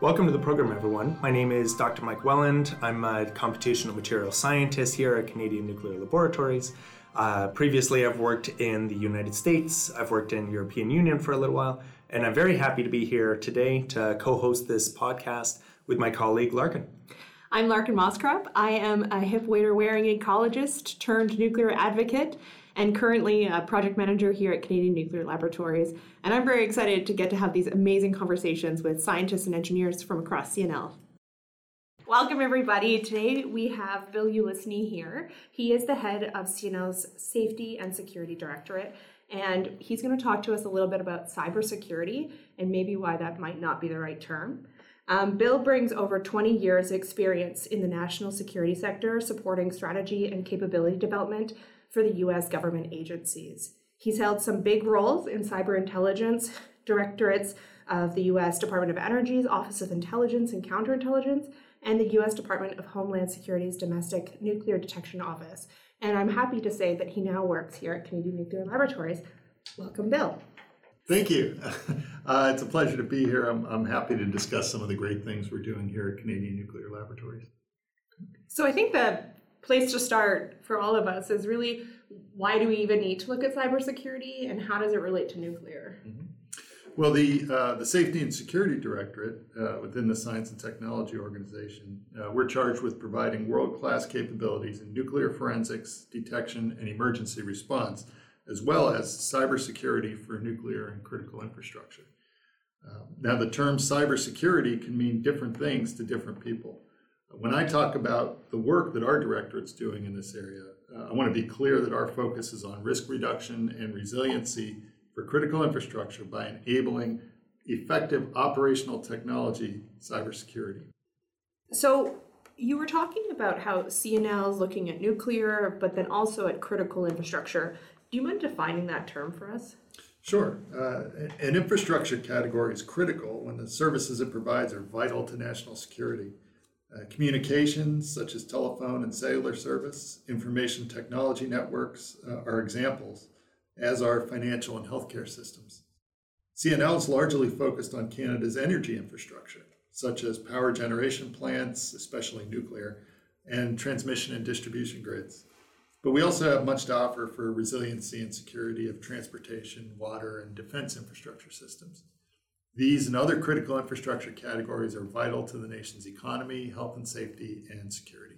Welcome to the program, everyone. My name is Dr. Mike Welland. I'm a computational material scientist here at Canadian Nuclear Laboratories. Previously, I've worked in the United States, I've worked in the European Union for a little while, and I'm very happy to be here today to co-host this podcast with my colleague, Larkin. I'm Larkin Moscrop. I am a hip waiter-wearing ecologist turned nuclear advocate and currently a project manager here at Canadian Nuclear Laboratories. And I'm very excited to get to have these amazing conversations with scientists and engineers from across CNL. Welcome, everybody. Today we have Bill Ulysny here. He is the head of CNL's Safety and Security Directorate, and he's going to talk to us a little bit about cybersecurity and maybe why that might not be the right term. Bill brings over 20 years of experience in the national security sector, supporting strategy and capability development for the U.S. government agencies. He's held some big roles in cyber intelligence, directorates of the U.S. Department of Energy's Office of Intelligence and Counterintelligence, and the U.S. Department of Homeland Security's Domestic Nuclear Detection Office. And I'm happy to say that he now works here at Canadian Nuclear Laboratories. Welcome, Bill. Thank you. It's a pleasure to be here. I'm happy to discuss some of the great things we're doing here at Canadian Nuclear Laboratories. So I think the place to start for all of us is really, why do we even need to look at cybersecurity and how does it relate to nuclear? Mm-hmm. Well, the Safety and Security Directorate within the Science and Technology Organization, we're charged with providing world-class capabilities in nuclear forensics, detection, and emergency response, as well as cybersecurity for nuclear and critical infrastructure. Now, the term cybersecurity can mean different things to different people. When I talk about the work that our directorate's doing in this area, I want to be clear that our focus is on risk reduction and resiliency for critical infrastructure by enabling effective operational technology cybersecurity. So you were talking about how CNL is looking at nuclear, but then also at critical infrastructure. Do you mind defining that term for us? Sure. An infrastructure category is critical when the services it provides are vital to national security. Communications, such as telephone and cellular service, information technology networks are examples, as are financial and healthcare systems. CNL is largely focused on Canada's energy infrastructure, such as power generation plants, especially nuclear, and transmission and distribution grids. But we also have much to offer for resiliency and security of transportation, water, and defense infrastructure systems. These and other critical infrastructure categories are vital to the nation's economy, health and safety, and security.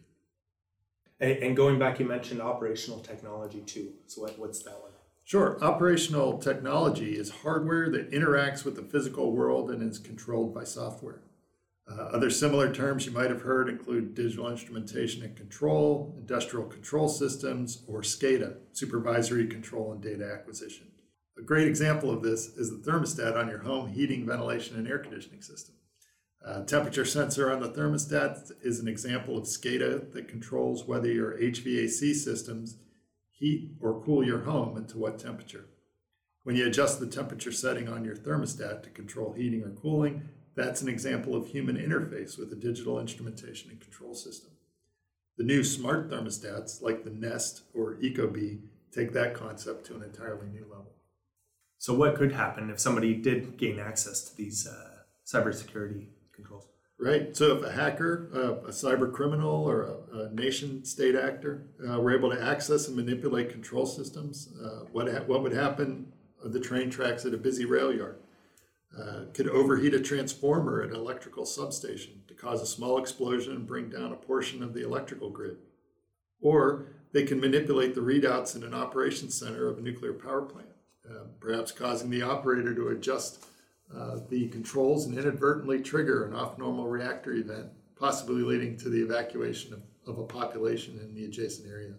And going back, you mentioned operational technology too. So what's that one? Sure. Operational technology is hardware that interacts with the physical world and is controlled by software. Other similar terms you might have heard include digital instrumentation and control, industrial control systems, or SCADA, supervisory control and data acquisition. A great example of this is the thermostat on your home heating, ventilation, and air conditioning system. Temperature sensor on the thermostat is an example of SCADA that controls whether your HVAC systems heat or cool your home and to what temperature. When you adjust the temperature setting on your thermostat to control heating or cooling, that's an example of human interface with a digital instrumentation and control system. The new smart thermostats, like the Nest or Ecobee, take that concept to an entirely new level. So what could happen if somebody did gain access to these cybersecurity controls? Right. So if a hacker, a cyber criminal, or a nation-state actor were able to access and manipulate control systems, what would happen on the train tracks at a busy rail yard? Could overheat a transformer at an electrical substation to cause a small explosion and bring down a portion of the electrical grid. Or they can manipulate the readouts in an operations center of a nuclear power plant, perhaps causing the operator to adjust the controls and inadvertently trigger an off-normal reactor event, possibly leading to the evacuation of a population in the adjacent area.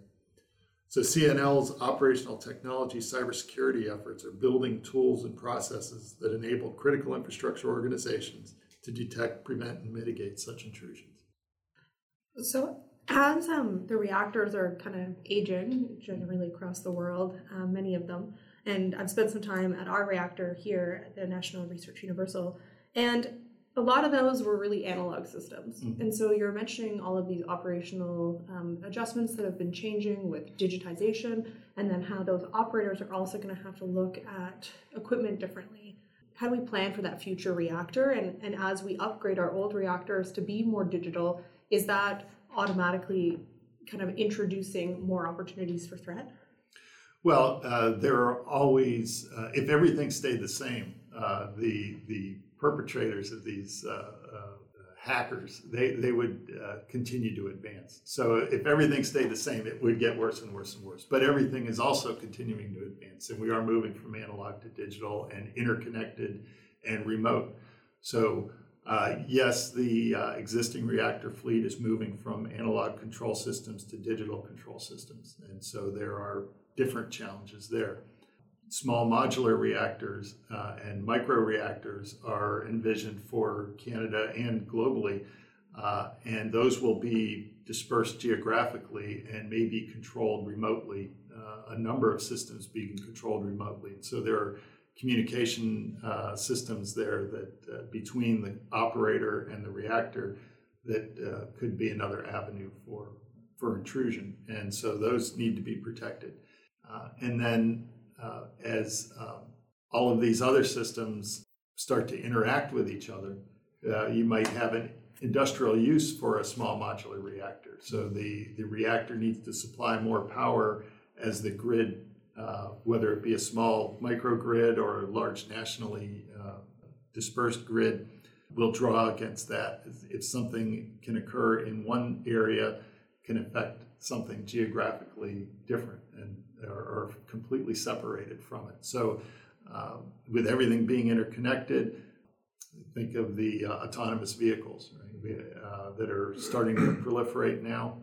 So CNL's operational technology cybersecurity efforts are building tools and processes that enable critical infrastructure organizations to detect, prevent, and mitigate such intrusions. So as the reactors are kind of aging generally across the world, many of them, and I've spent some time at our reactor here at the National Research Universal, and a lot of those were really analog systems. Mm-hmm. And so you're mentioning all of these operational adjustments that have been changing with digitization, and then how those operators are also going to have to look at equipment differently. how do we plan for that future reactor? And as we upgrade our old reactors to be more digital, is that automatically kind of introducing more opportunities for threat? Well, there are always, if everything stayed the same, the perpetrators of these hackers, they would continue to advance. So if everything stayed the same, it would get worse and worse and worse. But everything is also continuing to advance, and we are moving from analog to digital and interconnected and remote. So yes, the existing reactor fleet is moving from analog control systems to digital control systems, and so there are different challenges there. Small modular reactors and micro reactors are envisioned for Canada and globally, and those will be dispersed geographically and may be controlled remotely, a number of systems being controlled remotely. And so there are communication systems there that between the operator and the reactor that could be another avenue for intrusion, and so those need to be protected. And then as all of these other systems start to interact with each other, you might have an industrial use for a small modular reactor. So the reactor needs to supply more power as the grid, whether it be a small microgrid or a large nationally dispersed grid, will draw against that. If something can occur in one area, can affect something geographically different and are completely separated from it. So with everything being interconnected, think of the autonomous vehicles, right? That are starting to proliferate now.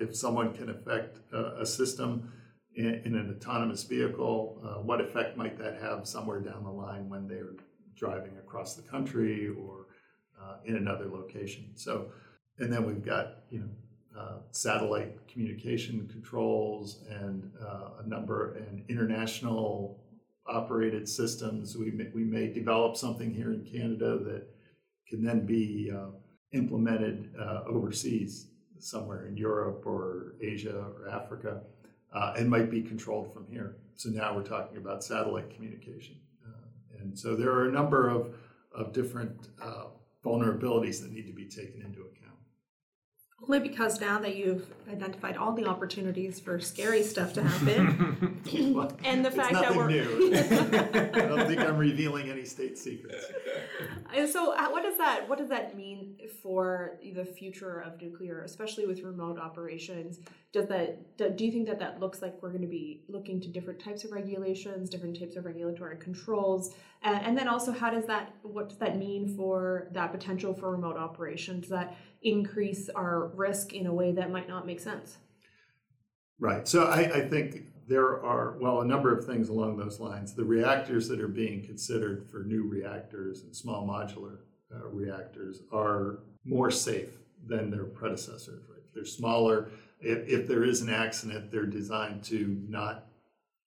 If someone can affect a system in an autonomous vehicle, what effect might that have somewhere down the line when they're driving across the country or in another location? So, and then we've got, satellite communication controls and a number and international operated systems. We may develop something here in Canada that can then be implemented overseas somewhere in Europe or Asia or Africa and might be controlled from here. So now we're talking about satellite communication. And so there are a number of different vulnerabilities that need to be taken into account. Only because now that you've identified all the opportunities for scary stuff to happen, well, and the fact that we're new. I don't think I'm revealing any state secrets. And so, what does that mean for the future of nuclear, especially with remote operations? Do you think that looks like we're going to be looking to different types of regulations, different types of regulatory controls, and then also what does that mean for that potential for remote operations that increase our risk in a way that might not make sense? Right. So I think there are, a number of things along those lines. The reactors that are being considered for new reactors and small modular reactors are more safe than their predecessors. Right? They're smaller. If there is an accident, they're designed to not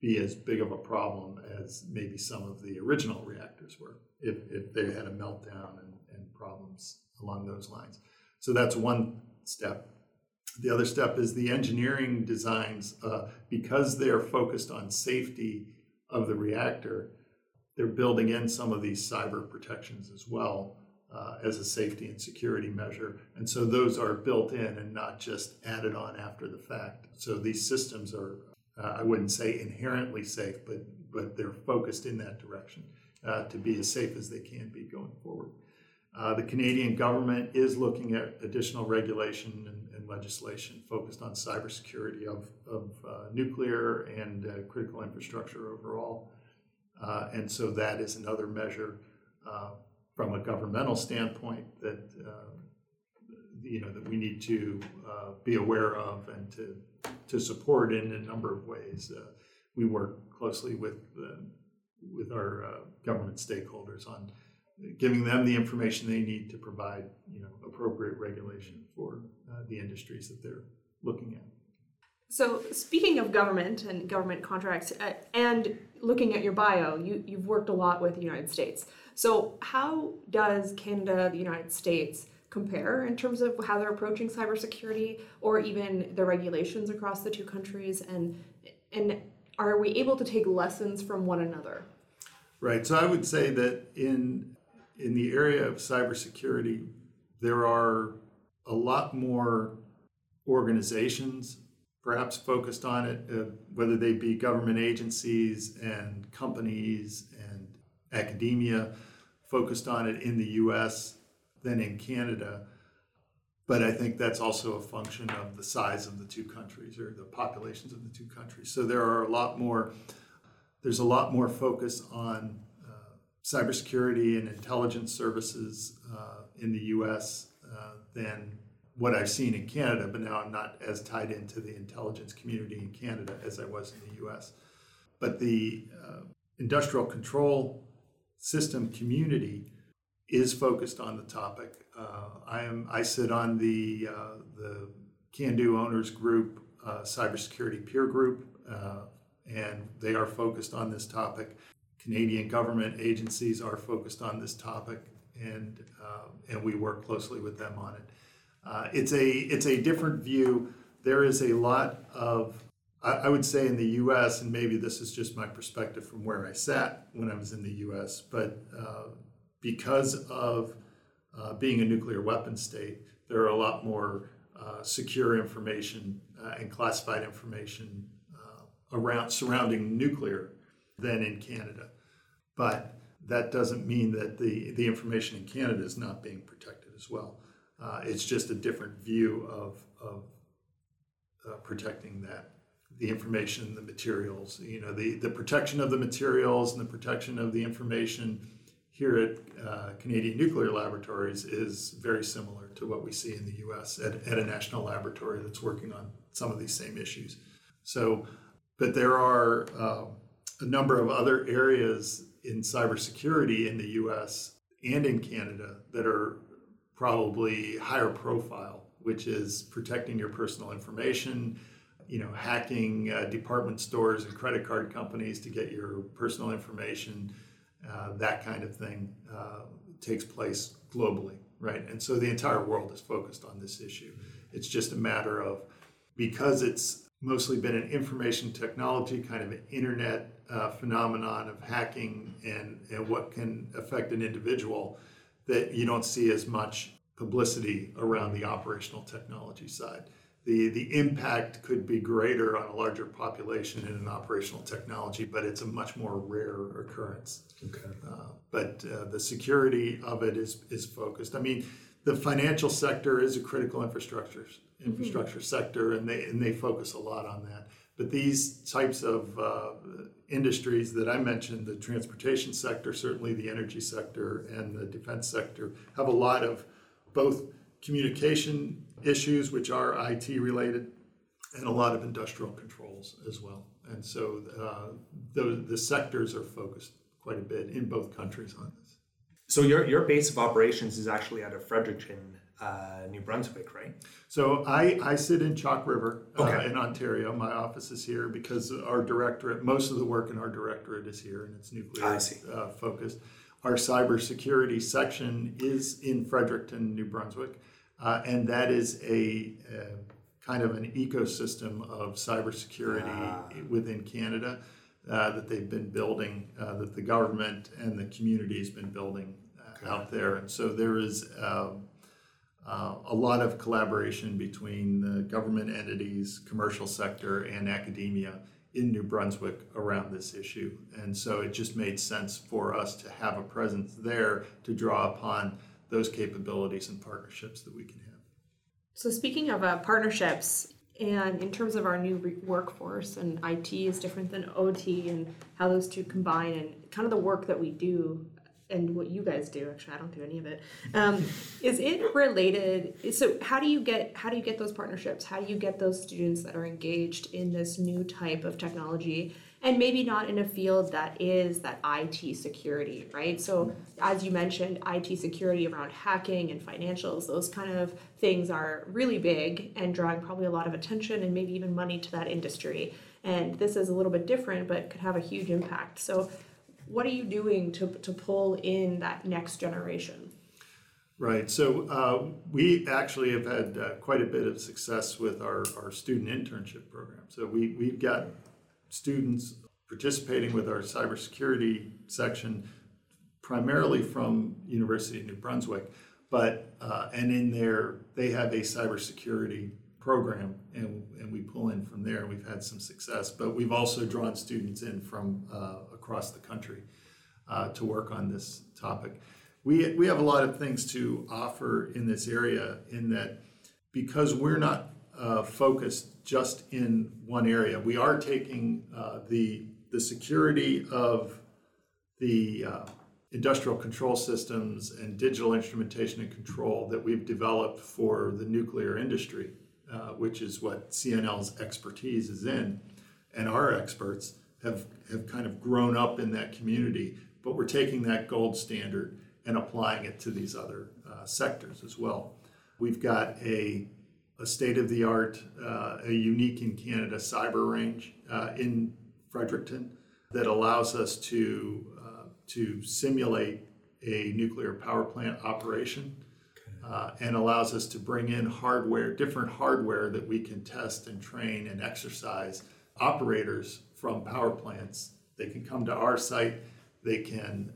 be as big of a problem as maybe some of the original reactors were, if they had a meltdown and problems along those lines. So that's one step. The other step is the engineering designs, because they're focused on safety of the reactor, they're building in some of these cyber protections as well as a safety and security measure. And so those are built in and not just added on after the fact. So these systems are, I wouldn't say inherently safe, but they're focused in that direction to be as safe as they can be going forward. The Canadian government is looking at additional regulation and legislation focused on cybersecurity of nuclear and critical infrastructure overall. And so that is another measure from a governmental standpoint that that we need to be aware of and to support in a number of ways. We work closely with our government stakeholders on giving them the information they need to provide, appropriate regulation for the industries that they're looking at. So speaking of government and government contracts, and looking at your bio, you've worked a lot with the United States. So how does Canada, the United States, compare in terms of how they're approaching cybersecurity or even the regulations across the two countries? And are we able to take lessons from one another? Right. So I would say that in the area of cybersecurity, there are a lot more organizations perhaps focused on it, whether they be government agencies and companies and academia focused on it in the U.S. than in Canada. But I think that's also a function of the size of the two countries or the populations of the two countries. So there are a lot more, there's a lot more focus on cybersecurity and intelligence services in the U.S. Than what I've seen in Canada, but now I'm not as tied into the intelligence community in Canada as I was in the U.S. But the industrial control system community is focused on the topic. I sit on the CanDo Owners Group cybersecurity peer group, and they are focused on this topic. Canadian government agencies are focused on this topic, and we work closely with them on it. It's a different view. There is a lot of, I would say in the U.S., and maybe this is just my perspective from where I sat when I was in the U.S., but because of being a nuclear weapon state, there are a lot more secure information and classified information surrounding nuclear than in Canada. But that doesn't mean that the information in Canada is not being protected as well. It's just a different view of protecting that, the information, the materials, the protection of the materials and the protection of the information here at Canadian Nuclear Laboratories is very similar to what we see in the U.S. at a national laboratory that's working on some of these same issues. So, but there are a number of other areas in cybersecurity in the U.S. and in Canada that are probably higher profile, which is protecting your personal information, hacking department stores and credit card companies to get your personal information, that kind of thing takes place globally, right? And so the entire world is focused on this issue. It's just a matter of, because it's mostly been an information technology kind of an internet phenomenon of hacking and what can affect an individual, that you don't see as much publicity around the operational technology side. The impact could be greater on a larger population in an operational technology, but it's a much more rare occurrence. Okay. But the security of it is focused. I mean, the financial sector is a critical infrastructure sector, and they focus a lot on that. But these types of industries that I mentioned, the transportation sector, certainly the energy sector and the defense sector, have a lot of both communication issues, which are IT related, and a lot of industrial controls as well. And so the sectors are focused quite a bit in both countries on this. So your base of operations is actually out of Fredericton, New Brunswick, right? So I sit in Chalk River in Ontario. My office is here because our directorate, most of the work in our directorate is here, and it's nuclear focused. Our cybersecurity section is in Fredericton, New Brunswick, and that is a kind of an ecosystem of cybersecurity within Canada that they've been building, that the government and the community has been building out there. And so there is a lot of collaboration between the government entities, commercial sector, and academia in New Brunswick around this issue. And so it just made sense for us to have a presence there to draw upon those capabilities and partnerships that we can have. So speaking of partnerships, and in terms of our new workforce, and IT is different than OT, and how those two combine, and kind of the work that we do and what you guys do, actually I don't do any of it, is it related? So how do you get those partnerships? How do you get those students that are engaged in this new type of technology, and maybe not in a field that is that IT security, right? So as you mentioned, IT security around hacking and financials, those kind of things are really big and drag probably a lot of attention and maybe even money to that industry. And this is a little bit different, but could have a huge impact. So what are you doing to pull in that next generation? Right. So we actually have had quite a bit of success with our student internship program. So we've got students participating with our cybersecurity section, primarily from University of New Brunswick, but and in there they have a cybersecurity program, and we pull in from there, and we've had some success. But we've also drawn students in from across the country to work on this topic. We have a lot of things to offer in this area, in that because we're not focused just in one area, we are taking the security of the industrial control systems and digital instrumentation and control that we've developed for the nuclear industry, which is what CNL's expertise is in, and our experts have kind of grown up in that community, but we're taking that gold standard and applying it to these other sectors as well. We've got a state-of-the-art, a unique in Canada cyber range in Fredericton that allows us to simulate a nuclear power plant operation, and allows us to bring in different hardware that we can test and train and exercise operators from power plants. They can come to our site, they can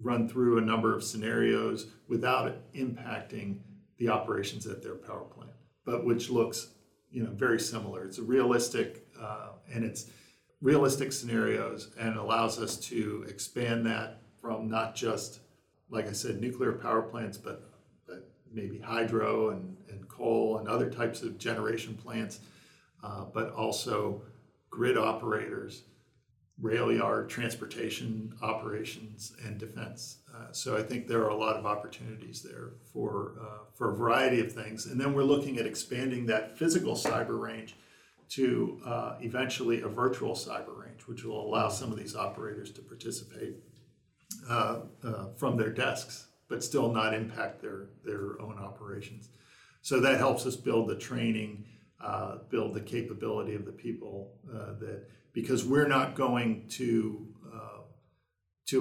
run through a number of scenarios without it impacting the operations at their power plant, but which looks very similar. It's a realistic, and it's realistic scenarios, and allows us to expand that from not just, like I said, nuclear power plants, but maybe hydro and coal and other types of generation plants, but also grid operators, rail yard, transportation operations, and defense. So I think there are a lot of opportunities there for a variety of things. And then we're looking at expanding that physical cyber range to eventually a virtual cyber range, which will allow some of these operators to participate from their desks, but still not impact their own operations. So that helps us build the training, build the capability of the people, that because we're not going to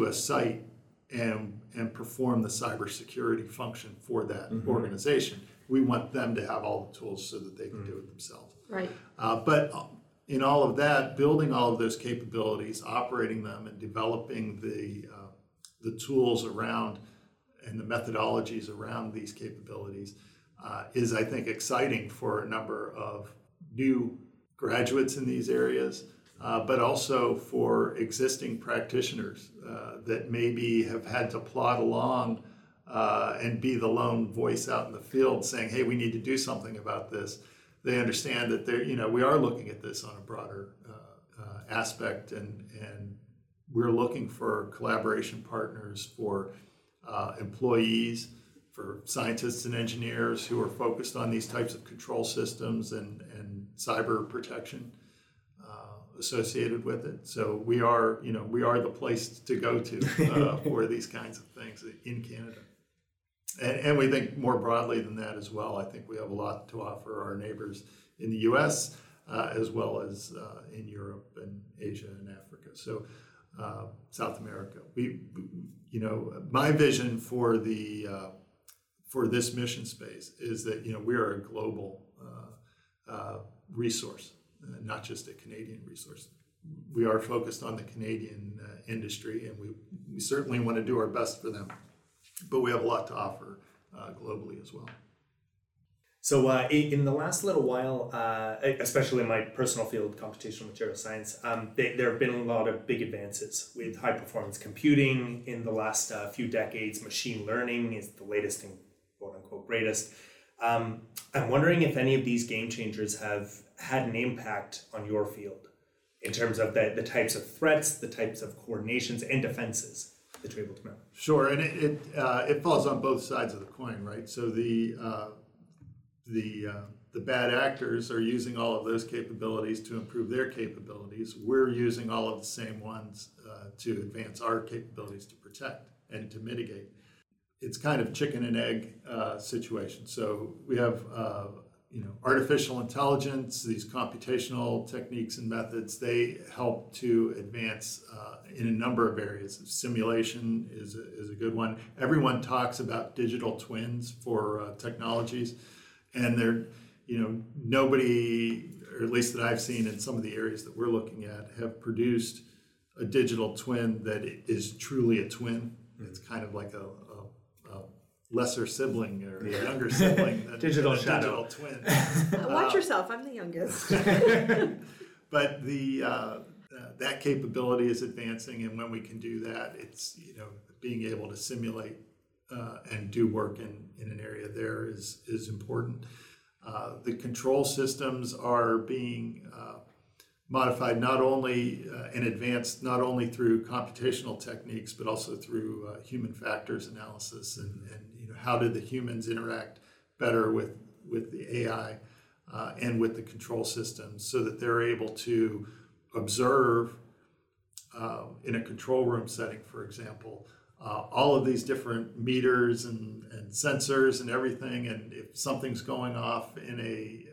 a site and perform the cybersecurity function for that mm-hmm. organization. We want them to have all the tools so that they can do it themselves. Right. But in all of that, building all of those capabilities, operating them, and developing the tools around and the methodologies around these capabilities is, I think, exciting for a number of new graduates in these areas, but also for existing practitioners that maybe have had to plod along and be the lone voice out in the field saying, hey, we need to do something about this. They understand that we are looking at this on a broader aspect, and we're looking for collaboration partners for employees, for scientists and engineers who are focused on these types of control systems and cyber protection associated with it. So we are the place to go to for these kinds of things in Canada. And we think more broadly than that as well. I think we have a lot to offer our neighbors in the U.S. As well as in Europe and Asia and Africa. So South America. My vision for the for this mission space is that we are a global resource, not just a Canadian resource. We are focused on the Canadian industry, and we certainly want to do our best for them. But we have a lot to offer globally as well. So in the last little while, especially in my personal field, computational material science, there have been a lot of big advances with high-performance computing in the last few decades. Machine learning is the latest and quote-unquote greatest. I'm wondering if any of these game changers have had an impact on your field in terms of the types of threats, the types of coordinations and defenses that you're able to mount. Sure, and it falls on both sides of the coin, right? So the bad actors are using all of those capabilities to improve their capabilities. We're using all of the same ones to advance our capabilities to protect and to mitigate. It's kind of chicken and egg situation. So we have artificial intelligence, these computational techniques and methods, they help to advance in a number of areas. Simulation is a good one. Everyone talks about digital twins for technologies, and you know, nobody, or at least that I've seen in some of the areas that we're looking at, have produced a digital twin that is truly a twin. Mm-hmm. It's kind of like a lesser sibling or a younger sibling. Digital twin. Watch yourself, I'm the youngest. But the that capability is advancing, and when we can do that, it's, you know, being able to simulate and do work in an area there is important. The control systems are being modified not only and advanced not only through computational techniques, but also through human factors analysis and you know, how do the humans interact better with the AI and with the control systems, so that they're able to observe in a control room setting, for example, all of these different meters and sensors and everything, and if something's going off in a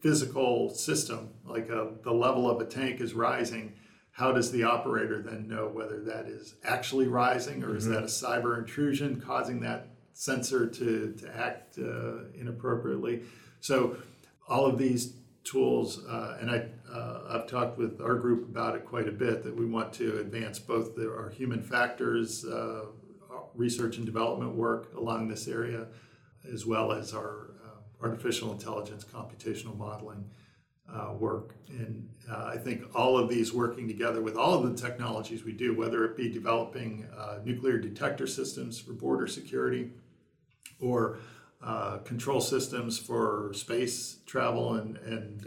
physical system, like the level of a tank is rising, how does the operator then know whether that is actually rising, or mm-hmm. is that a cyber intrusion causing that sensor to act inappropriately? So all of these tools, and I've talked with our group about it quite a bit, that we want to advance both our human factors research and development work along this area, as well as our artificial intelligence computational modeling work. And I think all of these working together with all of the technologies we do, whether it be developing nuclear detector systems for border security, or control systems for space travel and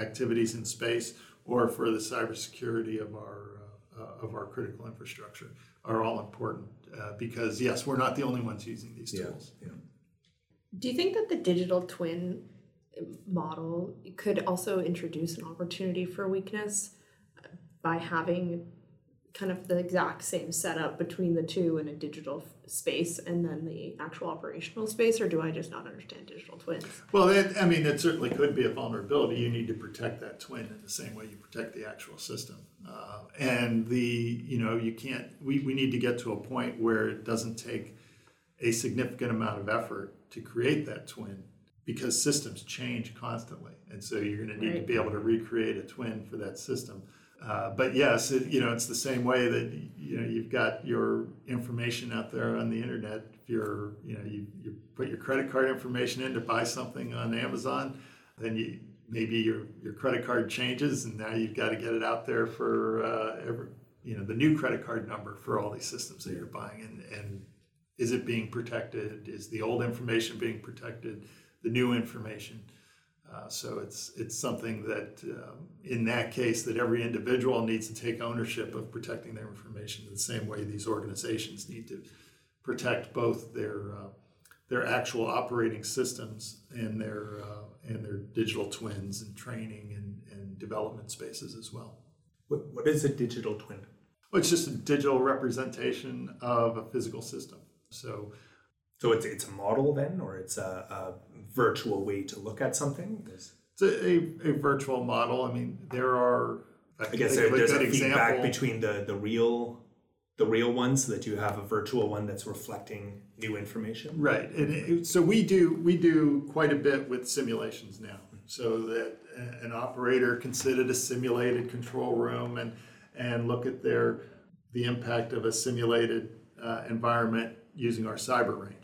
activities in space, or for the cybersecurity of our critical infrastructure, are all important because, yes, we're not the only ones using these tools. Yeah. Do you think that the digital twin model could also introduce an opportunity for weakness by having kind of the exact same setup between the two in a digital space and then the actual operational space, or do I just not understand digital twins? Well, it certainly could be a vulnerability. You need to protect that twin in the same way you protect the actual system. You can't, we need to get to a point where it doesn't take a significant amount of effort to create that twin, because systems change constantly. And so you're going to need to be able to recreate a twin for that system. But yes, it's the same way that, you know, you've got your information out there on the internet. If you put your credit card information in to buy something on Amazon, then maybe your credit card changes, and now you've got to get it out there for the new credit card number for all these systems that you're buying. And is it being protected? Is the old information being protected? The new information? So it's something that, in that case, that every individual needs to take ownership of protecting their information in the same way these organizations need to protect both their actual operating systems and their digital twins and training and development spaces as well. What is a digital twin? Well, it's just a digital representation of a physical system. So it's a model then, or it's a virtual way to look at something? It's a virtual model. I mean, there are... I guess there's a feedback between the real one, so that you have a virtual one that's reflecting new information. Right. And so we do quite a bit with simulations now, so that an operator considered a simulated control room and look at the impact of a simulated environment using our cyber range.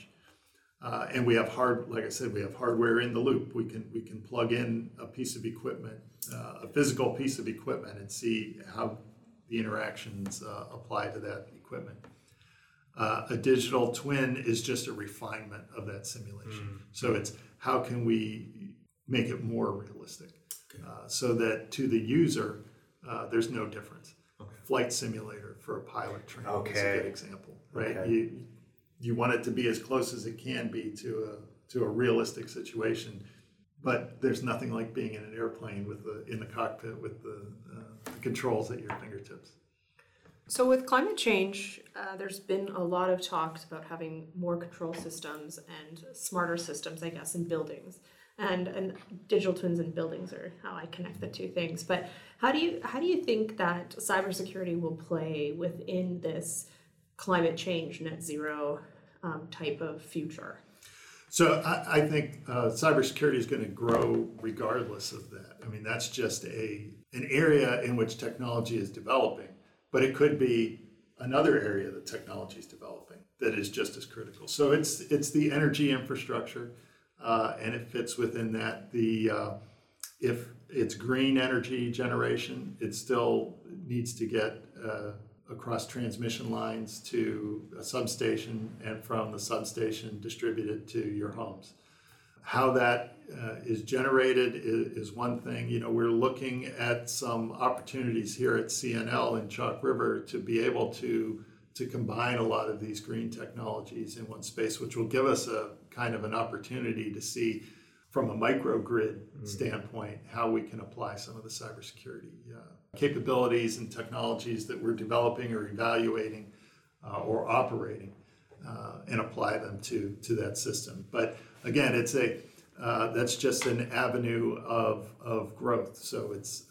And we have hardware in the loop. We can plug in a piece of equipment, a physical piece of equipment, and see how the interactions apply to that equipment. A digital twin is just a refinement of that simulation. Mm. So it's how can we make it more realistic, so that to the user, there's no difference. Okay. Flight simulator for a pilot training is a good example, right? Okay. You want it to be as close as it can be to a realistic situation, but there's nothing like being in an airplane in the cockpit with the controls at your fingertips. So with climate change, there's been a lot of talks about having more control systems and smarter systems, I guess, in buildings, and digital twins in buildings are how I connect the two things. But how do you think that cybersecurity will play within this climate change, net zero type of future? So I think cybersecurity is going to grow regardless of that. I mean, that's just an area in which technology is developing, but it could be another area that technology is developing that is just as critical. So it's the energy infrastructure, and it fits within that. If it's green energy generation, it still needs to get across transmission lines to a substation, and from the substation distributed to your homes. How that is generated is one thing. You know, we're looking at some opportunities here at CNL in Chalk River to be able to combine a lot of these green technologies in one space, which will give us a kind of an opportunity to see from a microgrid standpoint how we can apply some of the cybersecurity capabilities and technologies that we're developing or evaluating or operating and apply them to that system. But again, it's that's just an avenue of growth. So it's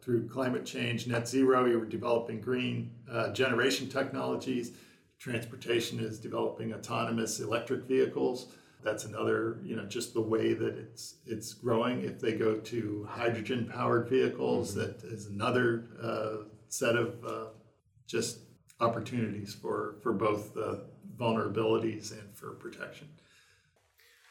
through climate change, net zero, you're developing green generation technologies. Transportation is developing autonomous electric vehicles. That's another, you know, just the way that it's growing. If they go to hydrogen-powered vehicles, that is another set of just opportunities for both the vulnerabilities and for protection.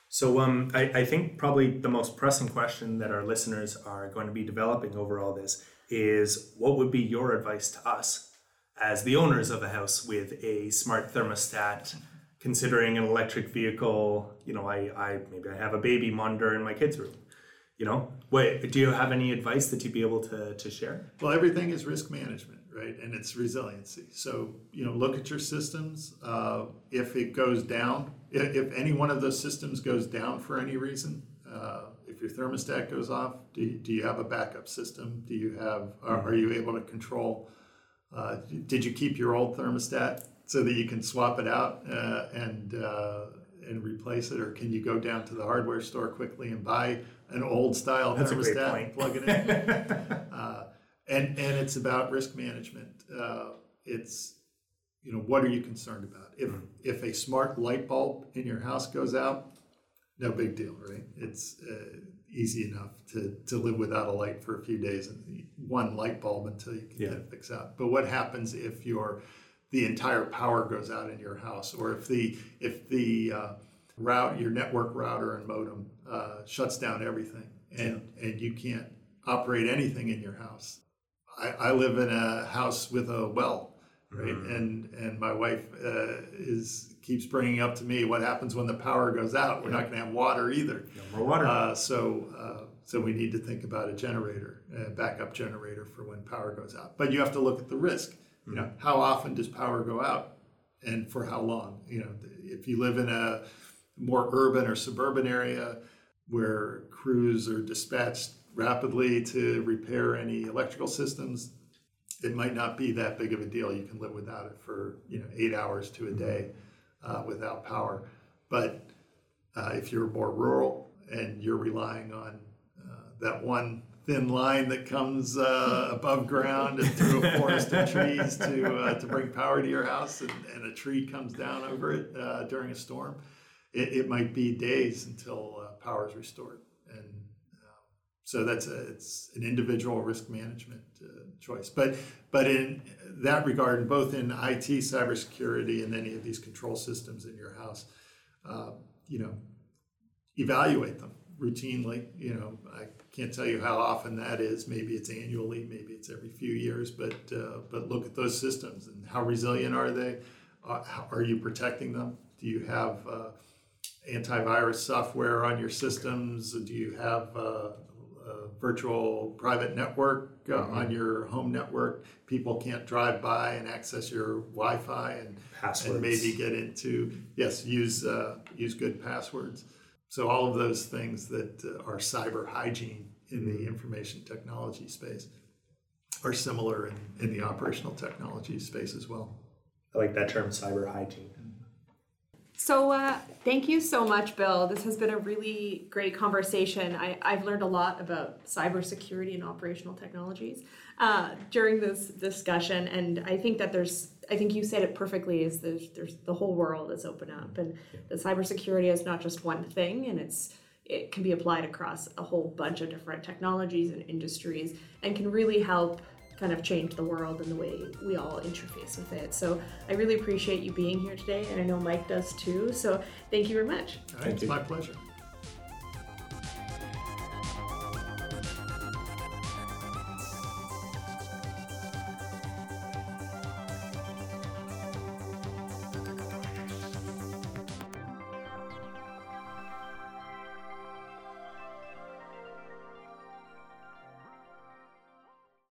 So I think probably the most pressing question that our listeners are going to be developing over all this is, what would be your advice to us as the owners of a house with a smart thermostat, considering an electric vehicle? You know, I have a baby monitor in my kids' room. You know, do you have any advice that you'd be able to share? Well, everything is risk management, right? And it's resiliency. So, you know, look at your systems. If it goes down, if any one of those systems goes down for any reason, if your thermostat goes off, do you have a backup system? Do you have, are you able to control? Did you keep your old thermostat so that you can swap it out and replace it? Or can you go down to the hardware store quickly and buy an old-style thermostat and plug it in? And it's about risk management. It's, you know, what are you concerned about? If a smart light bulb in your house goes out, no big deal, right? It's easy enough to live without a light for a few days, and one light bulb until you can get it fixed out. But what happens if the entire power goes out in your house, or if the route, your network router and modem shuts down everything, and you can't operate anything in your house? I live in a house with a well, right? And my wife keeps bringing up to me, what happens when the power goes out? We're not going to have water either. No more water. So we need to think about a generator, a backup generator for when power goes out. But you have to look at the risk. You know, how often does power go out, and for how long? You know, if you live in a more urban or suburban area where crews are dispatched rapidly to repair any electrical systems, it might not be that big of a deal. You can live without it for, you know, 8 hours to a day without power. But if you're more rural and you're relying on that one thin line that comes above ground and through a forest of trees to bring power to your house, and a tree comes down over it during a storm, it might be days until power is restored. And so it's an individual risk management choice. But in that regard, both in IT, cybersecurity, and any of these control systems in your house, you know, evaluate them routinely. You know, I can't tell you how often that is. Maybe it's annually, maybe it's every few years, but look at those systems and how resilient are they? Are you protecting them? Do you have antivirus software on your systems? Do you have a virtual private network on your home network? People can't drive by and access your Wi-Fi and maybe get into, use good passwords. So all of those things that are cyber hygiene in the information technology space are similar in the operational technology space as well. I like that term, cyber hygiene. So thank you so much, Bill. This has been a really great conversation. I've learned a lot about cybersecurity and operational technologies during this discussion, and I think that there's I think you said it perfectly, is there's the whole world is open up, and the cybersecurity is not just one thing, and it can be applied across a whole bunch of different technologies and industries, and can really help kind of change the world and the way we all interface with it. So I really appreciate you being here today, and I know Mike does too, so thank you very much. All right, it's my pleasure.